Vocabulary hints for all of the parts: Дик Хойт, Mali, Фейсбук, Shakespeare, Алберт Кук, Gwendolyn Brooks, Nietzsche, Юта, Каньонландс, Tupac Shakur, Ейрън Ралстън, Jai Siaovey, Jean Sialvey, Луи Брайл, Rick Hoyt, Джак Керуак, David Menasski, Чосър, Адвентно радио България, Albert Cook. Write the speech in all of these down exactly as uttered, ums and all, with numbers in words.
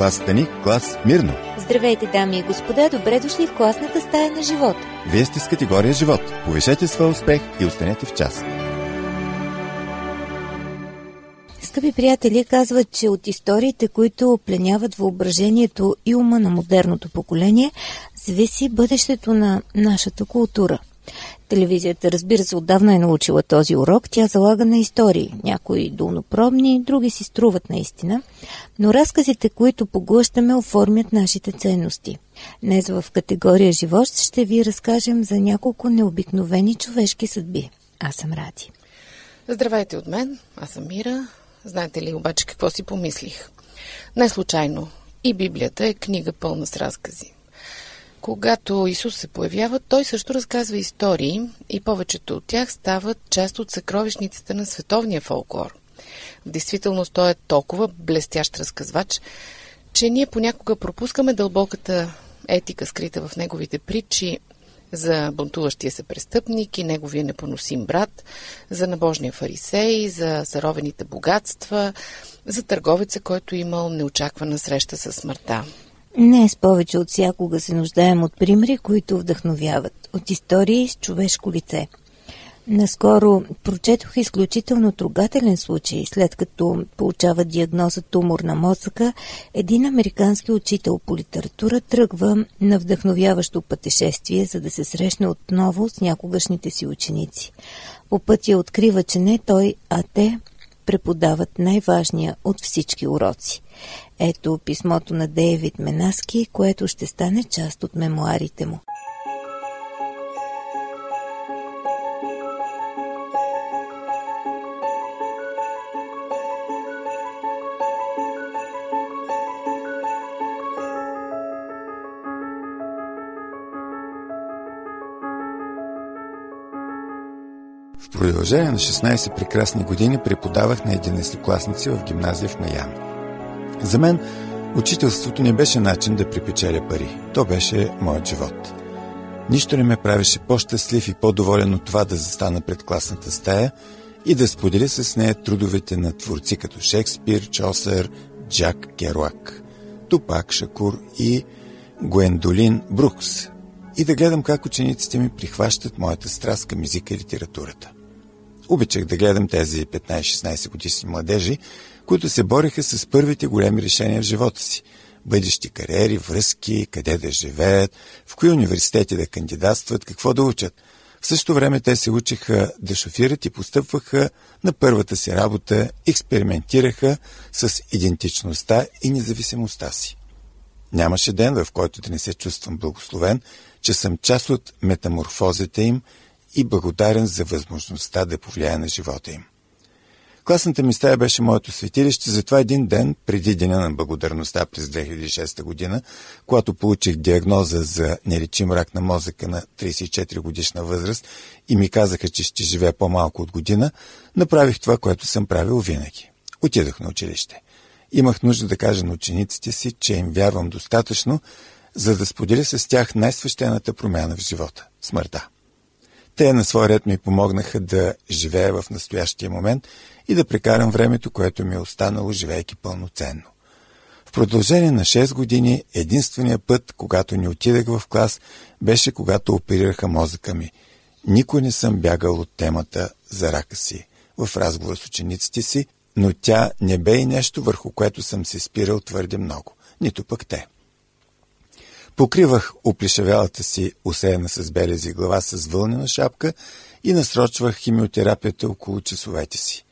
класата ни, клас Мирно. Здравейте, дами и господа, добре дошли в класната стая на живот. Вие сте с категория живот. Повишете своя успех и останете в час. Скъпи приятели, казват, че от историите, които пленяват въображението и ума на модерното поколение, зависи бъдещето на нашата култура. Телевизията, разбира се, отдавна е научила този урок. Тя залага на истории. Някои долнопробни, други си струват наистина. Но разказите, които поглъщаме, оформят нашите ценности. Днес в категория живот ще ви разкажем за няколко необикновени човешки съдби. Аз съм Ради. Здравейте от мен. Аз съм Мира. Знаете ли обаче какво си помислих? Не случайно. И Библията е книга пълна с разкази. Когато Исус се появява, той също разказва истории и повечето от тях стават част от съкровищниците на световния фолклор. В действителност той е толкова блестящ разказвач, че ние понякога пропускаме дълбоката етика, скрита в неговите притчи за бунтуващия се престъпник и неговия непоносим брат, за набожния фарисей, за заровените богатства, за търговеца, който имал неочаквана среща със смъртта. Днес повече от всякога се нуждаем от примери, които вдъхновяват. От истории с човешко лице. Наскоро прочетох изключително трогателен случай, след като получава диагноза тумор на мозъка, един американски учител по литература тръгва на вдъхновяващо пътешествие, за да се срещне отново с някогашните си ученици. По пътя открива, че не той, а те преподават най-важния от всички уроци. Ето писмото на Дейвид Менаски, което ще стане част от мемуарите му. В продължение на шестнайсет прекрасни години преподавах на единайсетокласници в гимназия в Майами. За мен учителството не беше начин да припечеля пари. То беше моят живот. Нищо не ме правеше по-щастлив и по-доволен от това да застана пред класната стая и да споделя с нея трудовете на творци като Шекспир, Чосър, Джак Керуак, Тупак Шакур и Гуендолин Брукс и да гледам как учениците ми прихващат моята страст към езика и литературата. Обичах да гледам тези петнайсет-шестнайсет годишни младежи, които се бориха с първите големи решения в живота си. Бъдещи кариери, връзки, къде да живеят, в кои университети да кандидатстват, какво да учат. В същото време те се учиха да шофират и постъпваха на първата си работа, експериментираха с идентичността и независимостта си. Нямаше ден, в който да не се чувствам благословен, че съм част от метаморфозите им и благодарен за възможността да повлияя на живота им. Класната ми стая беше моето светилище, затова един ден, преди Деня на благодарността през две хиляди и шеста година, когато получих диагноза за нелечим рак на мозъка на трийсет и четири годишна възраст и ми казаха, че ще живея по-малко от година, направих това, което съм правил винаги. Отидох на училище. Имах нужда да кажа на учениците си, че им вярвам достатъчно, за да споделя с тях най-свещената промяна в живота – смъртта. Те на свой ред ми помогнаха да живея в настоящия момент и да прекарам времето, което ми е останало, живеейки пълноценно. В продължение на шест години единственият път, когато не отидах в клас, беше когато оперираха мозъка ми. Никой не съм бягал от темата за рака си в разговор с учениците си, но тя не бе и нещо, върху което съм се спирал твърде много, нито пък те. Покривах оплешавялата си, усеяна с белези глава, с вълнена шапка и насрочвах химиотерапията около часовете си.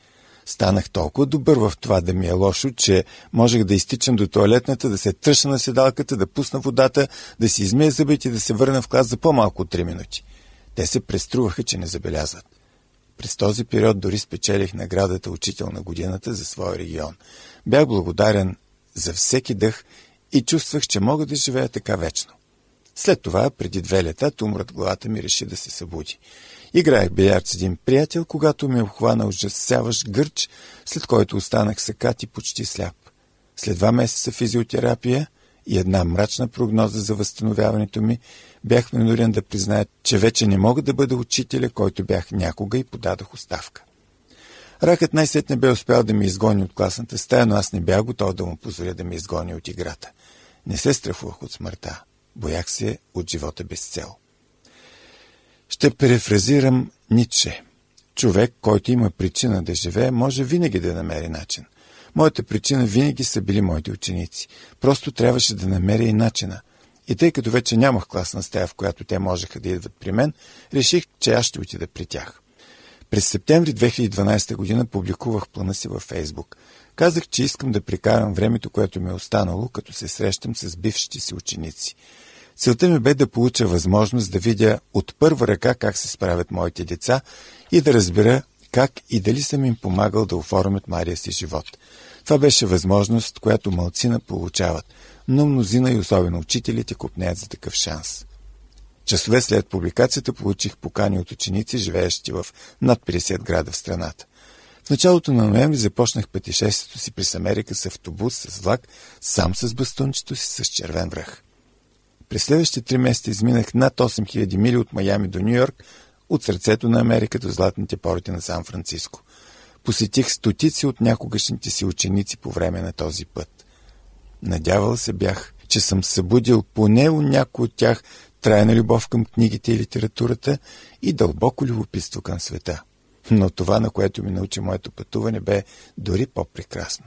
Станах толкова добър в това да ми е лошо, че можех да изтичам до тоалетната, да се тръща на седалката, да пусна водата, да си измия зъбите и да се върна в клас за по-малко от три минути. Те се преструваха, че не забелязват. През този период дори спечелих наградата «Учител на годината» за своя регион. Бях благодарен за всеки дъх и чувствах, че мога да живея така вечно. След това, преди две лета, туморът главата ми реши да се събуди. Играех билярд с един приятел, когато ме обхвана ужасяващ гърч, след който останах съкат и почти сляп. След два месеца физиотерапия и една мрачна прогноза за възстановяването ми, бях принуден да призная, че вече не мога да бъда учителя, който бях някога, и подадох оставка. Ракът най-сетне бе успял да ме изгони от класната стая, но аз не бях готов да му позволя да ме изгони от играта. Не се страхувах от смъртта. Боях се от живота без цел. Ще перефразирам Ницше. Човек, който има причина да живее, може винаги да намери начин. Моята причина винаги са били моите ученици. Просто трябваше да намеря и начина. И тъй като вече нямах класна стая, в която те можеха да идват при мен, реших, че аз ще отида при тях. През септември две хиляди и дванадесета година публикувах плана си във Фейсбук. Казах, че искам да прекарам времето, което ми е останало, като се срещам с бившите си ученици. Целта ми бе да получа възможност да видя от първа ръка как се справят моите деца и да разбера как и дали съм им помагал да оформят младия си живот. Това беше възможност, която малцина получават, но мнозина и особено учителите копнеят за такъв шанс. Часове след публикацията получих покани от ученици, живеещи в над петдесет града в страната. В началото на ноември започнах пътешествието си през Америка с автобус, с влак, сам с бастунчето си, с червен връх. През следващите три месеца изминах над осем хиляди мили от Майами до Нью-Йорк, от сърцето на Америка до златните порти на Сан-Франциско. Посетих стотици от някогашните си ученици по време на този път. Надявал се бях, че съм събудил поне у някой от тях трайна любов към книгите и литературата и дълбоко любопитство към света. Но това, на което ми научи моето пътуване, бе дори по-прекрасно.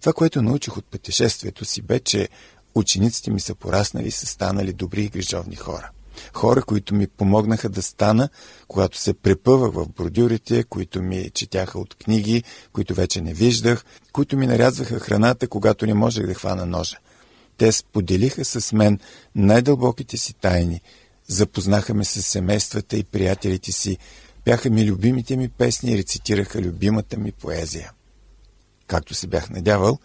Това, което научих от пътешествието си, бе, че учениците ми са пораснали и са станали добри и грижовни хора. Хора, които ми помогнаха да стана, когато се препъвах в бордюрите, които ми четяха от книги, които вече не виждах, които ми нарязваха храната, когато не можех да хвана ножа. Те споделиха с мен най-дълбоките си тайни, запознаха ме с семействата и приятелите си, бяха ми любимите ми песни и рецитираха любимата ми поезия. Както се бях надявал,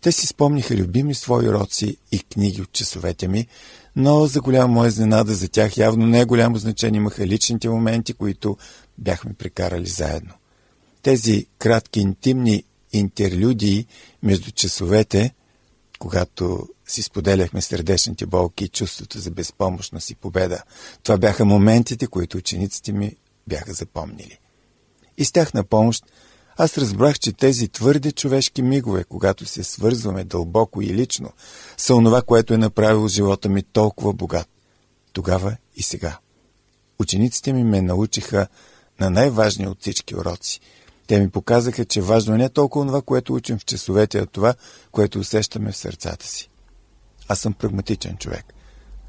те си спомниха любими свои уроци и книги от часовете ми, но за голяма моя изненада за тях явно не голямо значение имаха личните моменти, които бяхме прекарали заедно. Тези кратки интимни интерлюдии между часовете, когато си споделяхме сърдечните болки и чувството за безпомощност и победа, това бяха моментите, които учениците ми бяха запомнили. И с тях на помощ аз разбрах, че тези твърде човешки мигове, когато се свързваме дълбоко и лично, са онова, което е направило живота ми толкова богат. Тогава и сега. Учениците ми ме научиха на най-важния от всички уроци. Те ми показаха, че важно не е толкова това, което учим в часовете, а това, което усещаме в сърцата си. Аз съм прагматичен човек.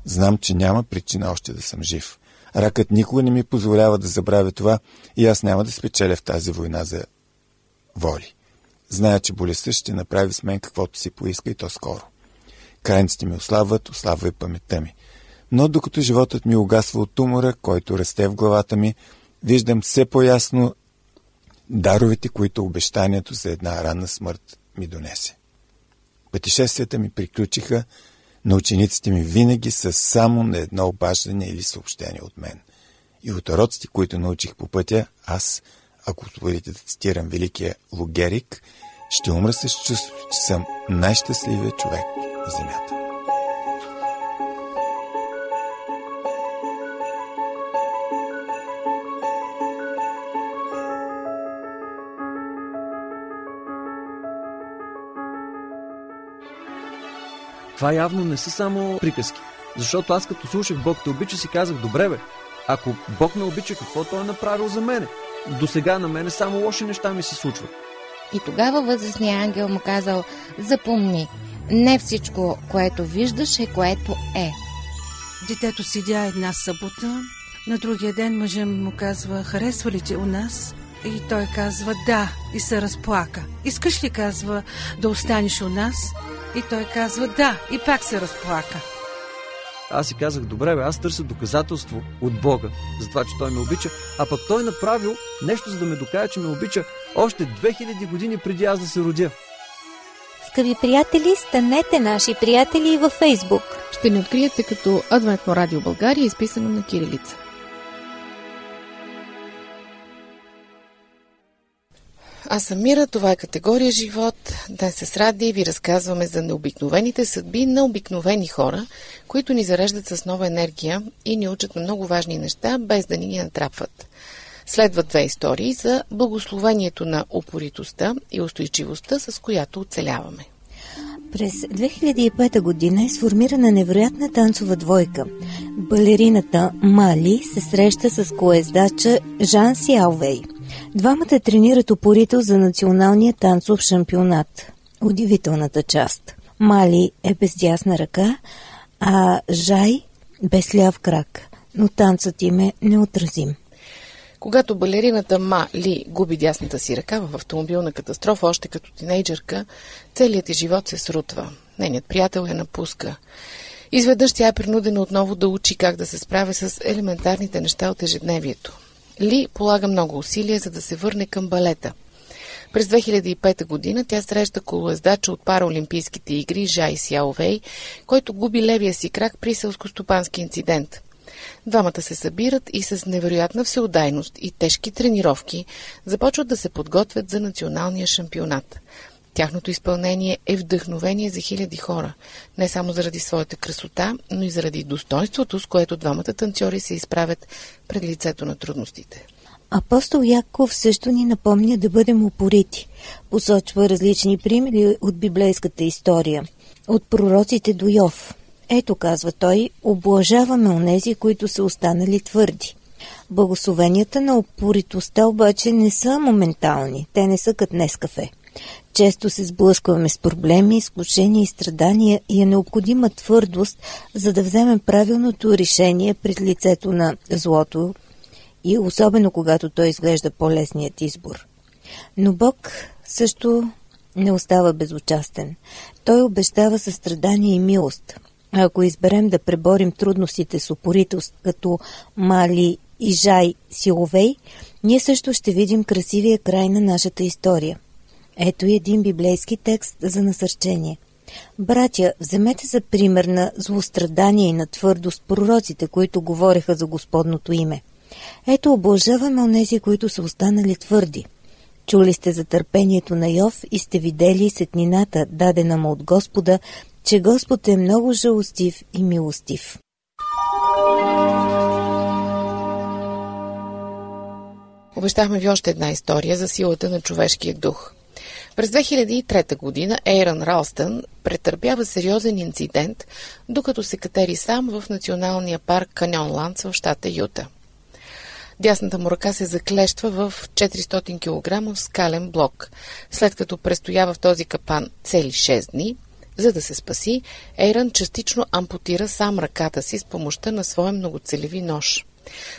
Знам, че няма причина още да съм жив. Ракът никога не ми позволява да забравя това и аз няма да спечеля в тази война за воли. Зная, че болестта ще направи с мен каквото си поиска и то скоро. Крайниците ми ослабват, ослабва и паметта ми. Но докато животът ми угасва от умора, който расте в главата ми, виждам все по-ясно даровете, които обещанието за една ранна смърт ми донесе. Пътешествията ми приключиха, но учениците ми винаги са само на едно обаждане или съобщение от мен. И от уроците, които научих по пътя, аз, ако позволите да цитирам великия Лугерик, ще умра с чувството, че съм най-щастливия човек на земята. Това явно не са само приказки. Защото аз като слушах Бог те обича, си казах, добре бе, ако Бог ме обича, какво той е направил за мене? До сега на мене само лоши неща ми се случват. И тогава възрастният ангел му казал, запомни, не всичко, което виждаш е, което е. Детето седя една събота, на другия ден мъжът му казва, харесва ли те у нас? И той казва, да, и се разплака. Искаш ли, казва, да останеш у нас? И той казва, да, и пак се разплака. Аз си казах, добре бе, аз търся доказателство от Бога за това, че той ме обича, а пък той направил нещо, за да ме докаже, че ме обича още две хиляди години преди аз да се родя. Скъпи приятели, станете наши приятели във Фейсбук. Ще ни откриете като Адвентно радио България, изписано на кирилица. Аз съм Мира, това е категория живот. Днес с Ради ви разказваме за необикновените съдби на обикновени хора, които ни зареждат с нова енергия и ни учат на много важни неща, без да ни ни натрапват. Следват две истории за благословението на упоритостта и устойчивостта, с която оцеляваме. През две хиляди и пета година е сформирана невероятна танцова двойка. Балерината Мали се среща с колездача Жан Сиалвей. Двамата тренират упорито за националния танцов шампионат. Удивителната част. Мали е без дясна ръка, а Жай без ляв крак. Но танцът им е неотразим. Когато балерината Ма Ли губи дясната си ръка в автомобилна катастрофа, още като тинейджърка, целият ѝ живот се срутва. Нейният приятел я напуска. Изведнъж тя е принудена отново да учи как да се справя с елементарните неща от ежедневието. Ли полага много усилия, за да се върне към балета. През две хиляди и пета година тя среща колоездача от параолимпийските игри Жай Сяовей, който губи левия си крак при селскостопански инцидент. Двамата се събират и с невероятна всеотдайност и тежки тренировки започват да се подготвят за националния шампионат. Тяхното изпълнение е вдъхновение за хиляди хора, не само заради своята красота, но и заради достойнството, с което двамата танцори се изправят пред лицето на трудностите. Апостол Яков също ни напомня да бъдем упорити. Посочва различни примери от библейската история, от пророците до Йов. Ето, казва той, облажаваме онези, които са останали твърди. Благословенията на упоритостта обаче не са моментални, те не са като нескафе. Често се сблъскваме с проблеми, изкушения и страдания и е необходима твърдост, за да вземем правилното решение пред лицето на злото и особено когато той изглежда по-лесният избор. Но Бог също не остава безучастен. Той обещава състрадание и милост. А ако изберем да преборим трудностите с упоритост като Мали и Жай Силовей, ние също ще видим красивия край на нашата история. Ето и един библейски текст за насърчение. Братя, вземете за пример на злострадание и на твърдост пророците, които говореха за Господното име. Ето, облажаваме онези, които са останали твърди. Чули сте за търпението на Йов и сте видели сетнината, дадена му от Господа, че Господ е много жалостив и милостив. Обещахме ви още една история за силата на човешкия дух. През две хиляди и трета година Ейрън Ралстън претърпява сериозен инцидент, докато се катери сам в националния парк Каньонландс в щата Юта. Дясната му ръка се заклещва в четиристотин кг скален блок. След като престоява в този капан цели шест дни, за да се спаси, Ейрън частично ампутира сам ръката си с помощта на своя многоцелеви нож.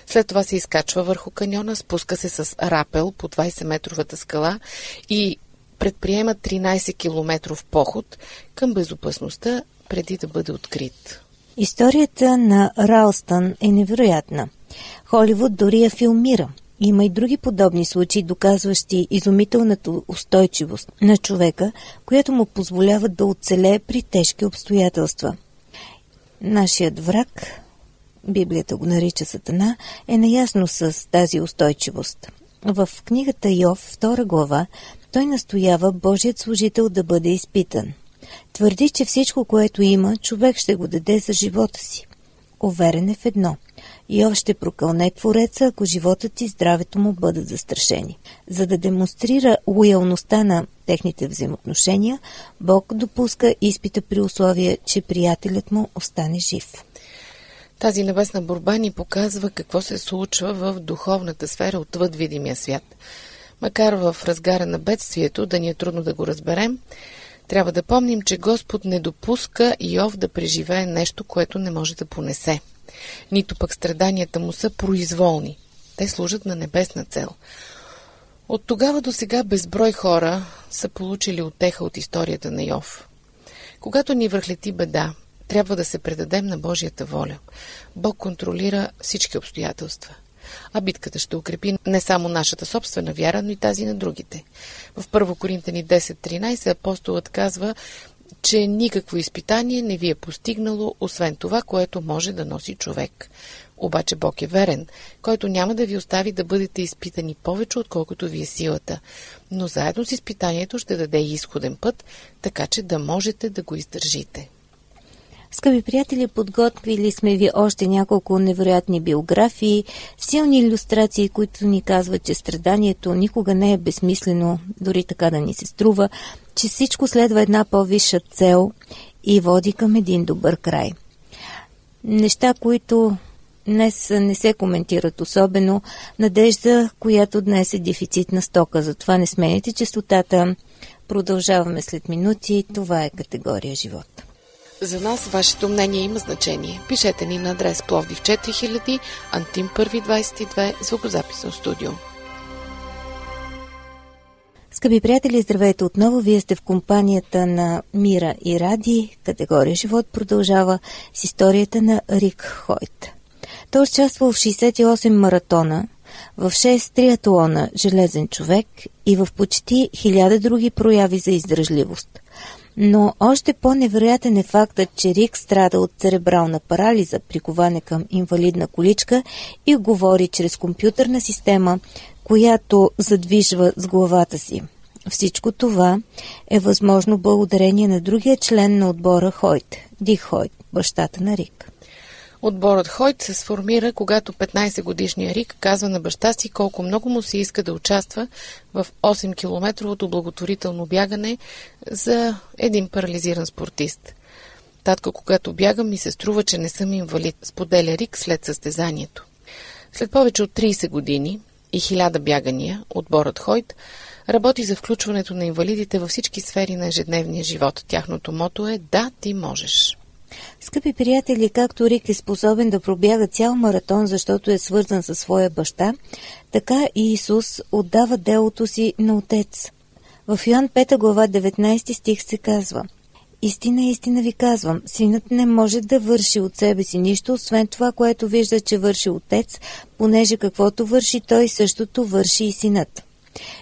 След това се изкачва върху каньона, спуска се с рапел по двадесетметровата скала и предприема тринадесет километров поход към безопасността преди да бъде открит. Историята на Ралстън е невероятна. Холивуд дори я филмира. Има и други подобни случаи, доказващи изумителната устойчивост на човека, която му позволява да оцелее при тежки обстоятелства. Нашият враг, Библията го нарича Сатана, е наясно с тази устойчивост. В книгата Йов, втора глава, той настоява Божият служител да бъде изпитан. Твърди, че всичко, което има, човек ще го даде за живота си. Уверен е в едно. Йов ще прокълне Твореца, ако животът и здравето му бъдат застрашени. За да демонстрира лоялността на техните взаимоотношения, Бог допуска изпита при условие, че приятелят му остане жив. Тази небесна борба ни показва какво се случва в духовната сфера отвъд видимия свят. Макар в разгара на бедствието да ни е трудно да го разберем, трябва да помним, че Господ не допуска Йов да преживее нещо, което не може да понесе. Нито пък страданията му са произволни. Те служат на небесна цел. От тогава до сега безброй хора са получили утеха от историята на Йов. Когато ни връхлети беда, трябва да се предадем на Божията воля. Бог контролира всички обстоятелства. А битката ще укрепи не само нашата собствена вяра, но и тази на другите. В първо Коринтяни десет тринадесет апостолът казва, че никакво изпитание не ви е постигнало, освен това, което може да носи човек. Обаче Бог е верен, който няма да ви остави да бъдете изпитани повече, отколкото ви е силата. Но заедно с изпитанието ще даде изходен път, така че да можете да го издържите. Скъпи приятели, подготвили сме ви още няколко невероятни биографии, силни илюстрации, които ни казват, че страданието никога не е безсмислено, дори така да ни се струва, че всичко следва една по-висша цел и води към един добър край. Неща, които днес не се коментират особено, надежда, която днес е дефицитна стока, затова не смените честотата. Продължаваме след минути. Това е категория живот. За нас вашето мнение има значение. Пишете ни на адрес Пловдив четири хиляди, Антим първи двадесет и две, звукозаписно студио. Скъпи приятели, здравейте отново. Вие сте в компанията на Мира и Ради. Категория живот продължава с историята на Рик Хойт. Той участвал в шейсет и осем маратона, в шест триатлона «Железен човек» и в почти хиляда други прояви за издръжливост. Но още по-невероятен е фактът, че Рик страда от церебрална парализа, приковане към инвалидна количка, и говори чрез компютърна система, която задвижва с главата си. Всичко това е възможно благодарение на другия член на отбора Хойт, Дик Хойт, бащата на Рик. Отборът Хойт се сформира, когато петнадесетгодишният Рик казва на баща си колко много му се иска да участва в осем километровото благотворително бягане за един парализиран спортист. Татко, когато бягам, ми се струва, че не съм инвалид, споделя Рик след състезанието. След повече от тридесет години и хиляда бягания, отборът Хойт работи за включването на инвалидите във всички сфери на ежедневния живот. Тяхното мото е «Да, ти можеш». Скъпи приятели, както Рик е способен да пробяга цял маратон, защото е свързан със своя баща, така и Исус отдава делото си на Отец. В Йоан пета глава деветнадесети стих се казва: «Истина, истина ви казвам, синът не може да върши от себе си нищо, освен това, което вижда, че върши Отец, понеже каквото върши той, същото върши и синът».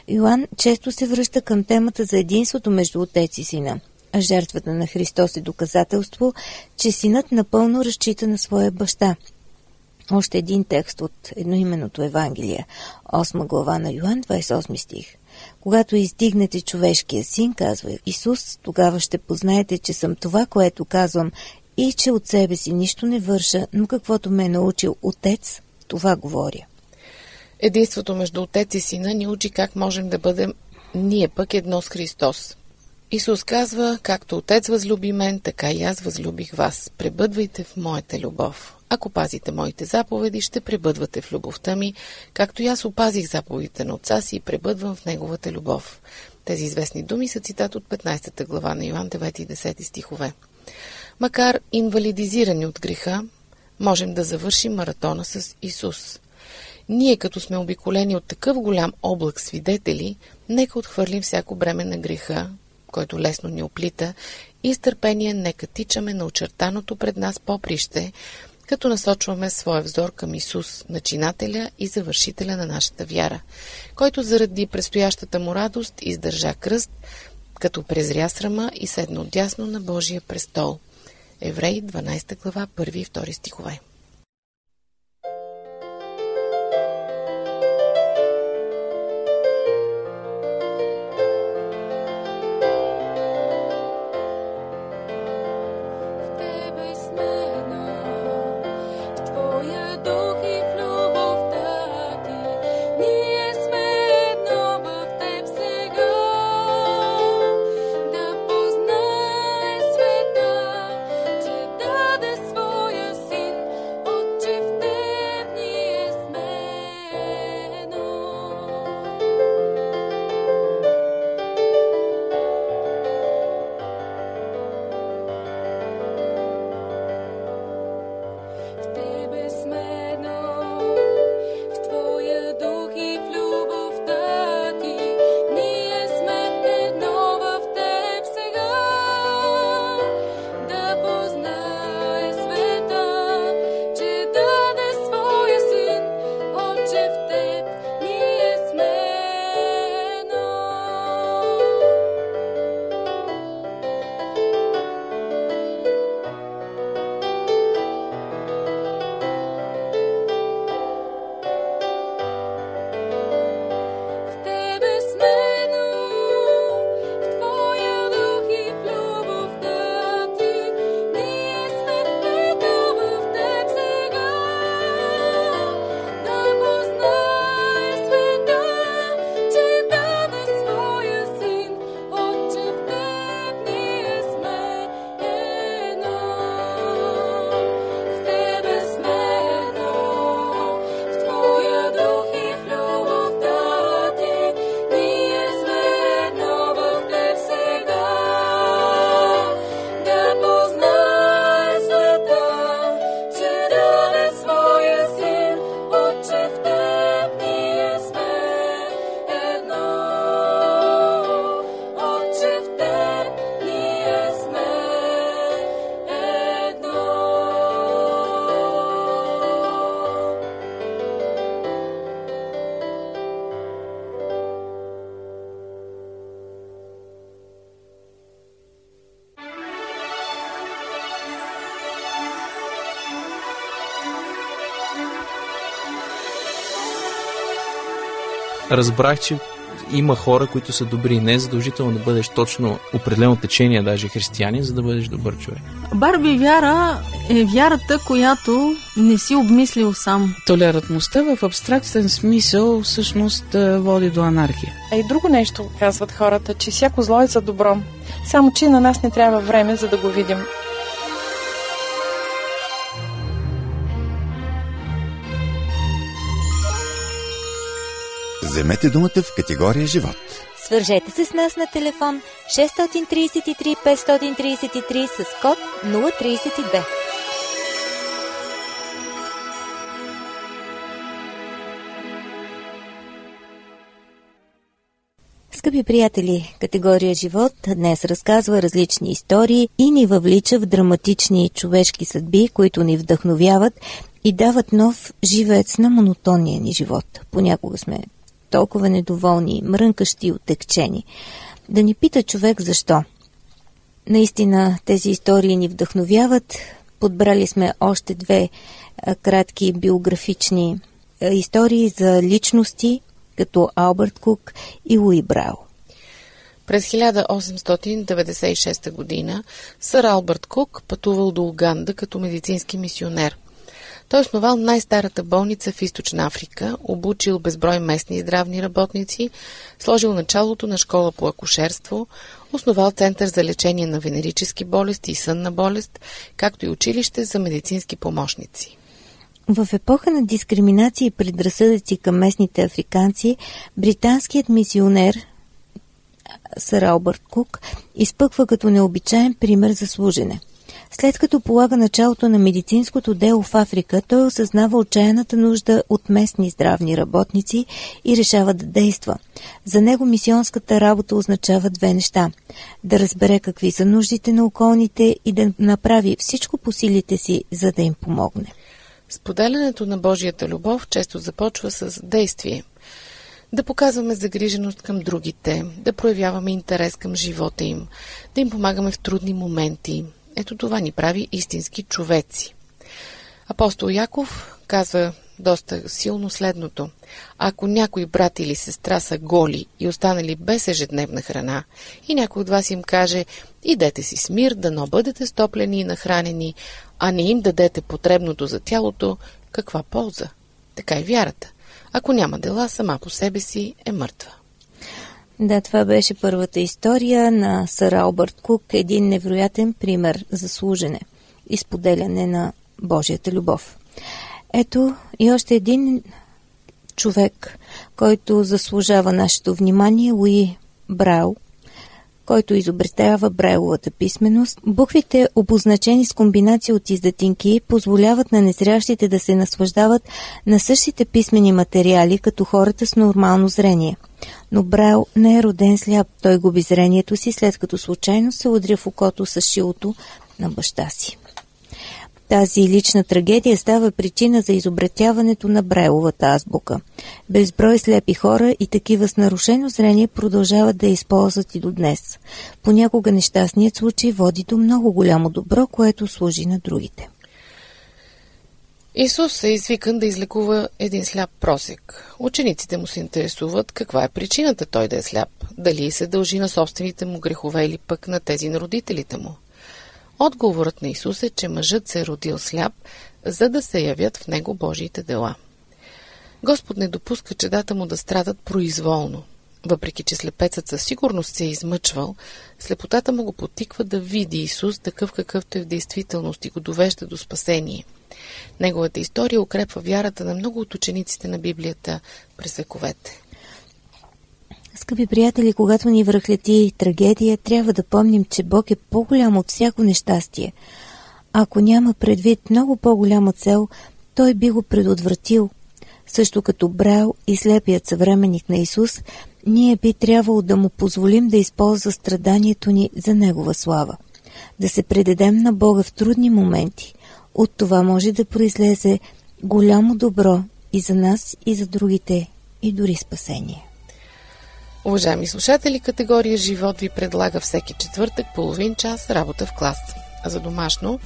Йоан често се връща към темата за единството между Отец и Сина. А жертвата на Христос е доказателство, че синът напълно разчита на своя баща. Още един текст от едноименното Евангелие, осма глава на Йоан, двадесет и осми стих. Когато издигнете човешкия син, казва Исус, тогава ще познаете, че съм това, което казвам, и че от себе си нищо не върша, но каквото ме е научил Отец, това говоря. Единството между Отец и Сина ни учи как можем да бъдем ние пък едно с Христос. Исус казва: «Както Отец възлюби мен, така и аз възлюбих вас. Пребъдвайте в моята любов. Ако пазите моите заповеди, ще пребъдвате в любовта ми, както и аз опазих заповедите на Отца си и пребъдвам в неговата любов». Тези известни думи са цитат от петнадесета глава на Йоан, девет и десет стихове. Макар инвалидизирани от греха, можем да завършим маратона с Исус. Ние, като сме обиколени от такъв голям облак свидетели, нека отхвърлим всяко бреме на греха, който лесно ни оплита, и с търпение нека тичаме на очертаното пред нас поприще, като насочваме своя взор към Исус, начинателя и завършителя на нашата вяра, който заради предстоящата му радост издържа кръст, като презря срама и седна отдясно на Божия престол. Евреи дванадесета глава, първи и втори стихове. разбрах, че има хора, които са добри. Не е задължително да бъдеш точно определено течение, даже християнин, за да бъдеш добър човек. Барби вяра е вярата, която не си обмислил сам. Толерантността в абстрактен смисъл всъщност води до анархия. А и друго нещо казват хората, че всяко зло е за добро. Само че на нас не трябва време, за да го видим. Вземете думата в категория живот. Свържете се с нас на телефон шест три три пет три три с код нула три две. Скъпи приятели, категория живот днес разказва различни истории и ни въвлича в драматични човешки съдби, които ни вдъхновяват и дават нов живец на монотонния ни живот. Понякога сме толкова недоволни, мрънкащи и отекчени. Да ни пита човек защо. Наистина тези истории ни вдъхновяват. Подбрали сме още две а, кратки биографични а, истории за личности, като Алберт Кук и Луи Брайл. През хиляда осемстотин деветдесет и шеста година сър Алберт Кук пътувал до Уганда като медицински мисионер. Той основал най-старата болница в Източна Африка, обучил безброй местни здравни работници, сложил началото на школа по акушерство, основал център за лечение на венерически болести и сънна болест, както и училище за медицински помощници. В епоха на дискриминация и предразсъдъци към местните африканци, британският мисионер сър Албърт Кук изпъква като необичаен пример за служене. След като полага началото на медицинското дело в Африка, той осъзнава отчаяната нужда от местни здравни работници и решава да действа. За него мисионската работа означава две неща – да разбере какви са нуждите на околните и да направи всичко по силите си, за да им помогне. Споделянето на Божията любов често започва с действие. Да показваме загриженост към другите, да проявяваме интерес към живота им, да им помагаме в трудни моменти. Ето това ни прави истински човеци. Апостол Яков казва доста силно следното. Ако някой брат или сестра са голи и останали без ежедневна храна и някой от вас им каже идете си с мир, дано бъдете стоплени и нахранени, а не им дадете потребното за тялото, каква полза? Така и вярата. Ако няма дела, сама по себе си е мъртва. Да, това беше първата история на сър Албърт Кук, един невероятен пример за служене и споделяне на Божията любов. Ето и още един човек, който заслужава нашето внимание, Луи Брайл, който изобретява Брайловата писменост. Буквите, обозначени с комбинация от издатинки, позволяват на незрящите да се наслаждават на същите писмени материали, като хората с нормално зрение. Но Брайл не е роден сляп. Той губи зрението си, след като случайно се удря в окото с шилото на баща си. Тази лична трагедия става причина за изобретяването на Брайловата азбука. Безброй слепи хора и такива с нарушено зрение продължават да използват и до днес. Понякога нещастният случай води до много голямо добро, което служи на другите. Исус е извикан да излекува един сляп просек. Учениците му се интересуват каква е причината той да е сляп, дали се дължи на собствените му грехове или пък на тези на родителите му. Отговорът на Исус е, че мъжът се е родил сляп, за да се явят в него Божиите дела. Господ не допуска чедата му да страдат произволно. Въпреки че слепецът със сигурност се е измъчвал, слепотата му го потиква да види Исус такъв какъвто е в действителност и го довежда до спасение. Неговата история укрепва вярата на много от учениците на Библията през вековете. Скъпи приятели, когато ни връхлети трагедия, трябва да помним, че Бог е по-голям от всяко нещастие. Ако няма предвид много по-голяма цел, Той би го предотвратил. Също като Брайл и слепият съвременник на Исус, ние би трябвало да му позволим да използва страданието ни за Негова слава. Да се предадем на Бога в трудни моменти. От това може да произлезе голямо добро и за нас, и за другите, и дори спасение. Уважаеми слушатели, категория «Живот» ви предлага всеки четвъртък половин час работа в клас. За домашно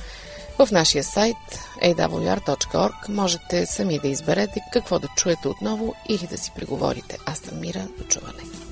В нашия сайт а дабъл ю ар точка орг можете сами да изберете какво да чуете отново или да си преговорите. Аз съм Мира, до чуване.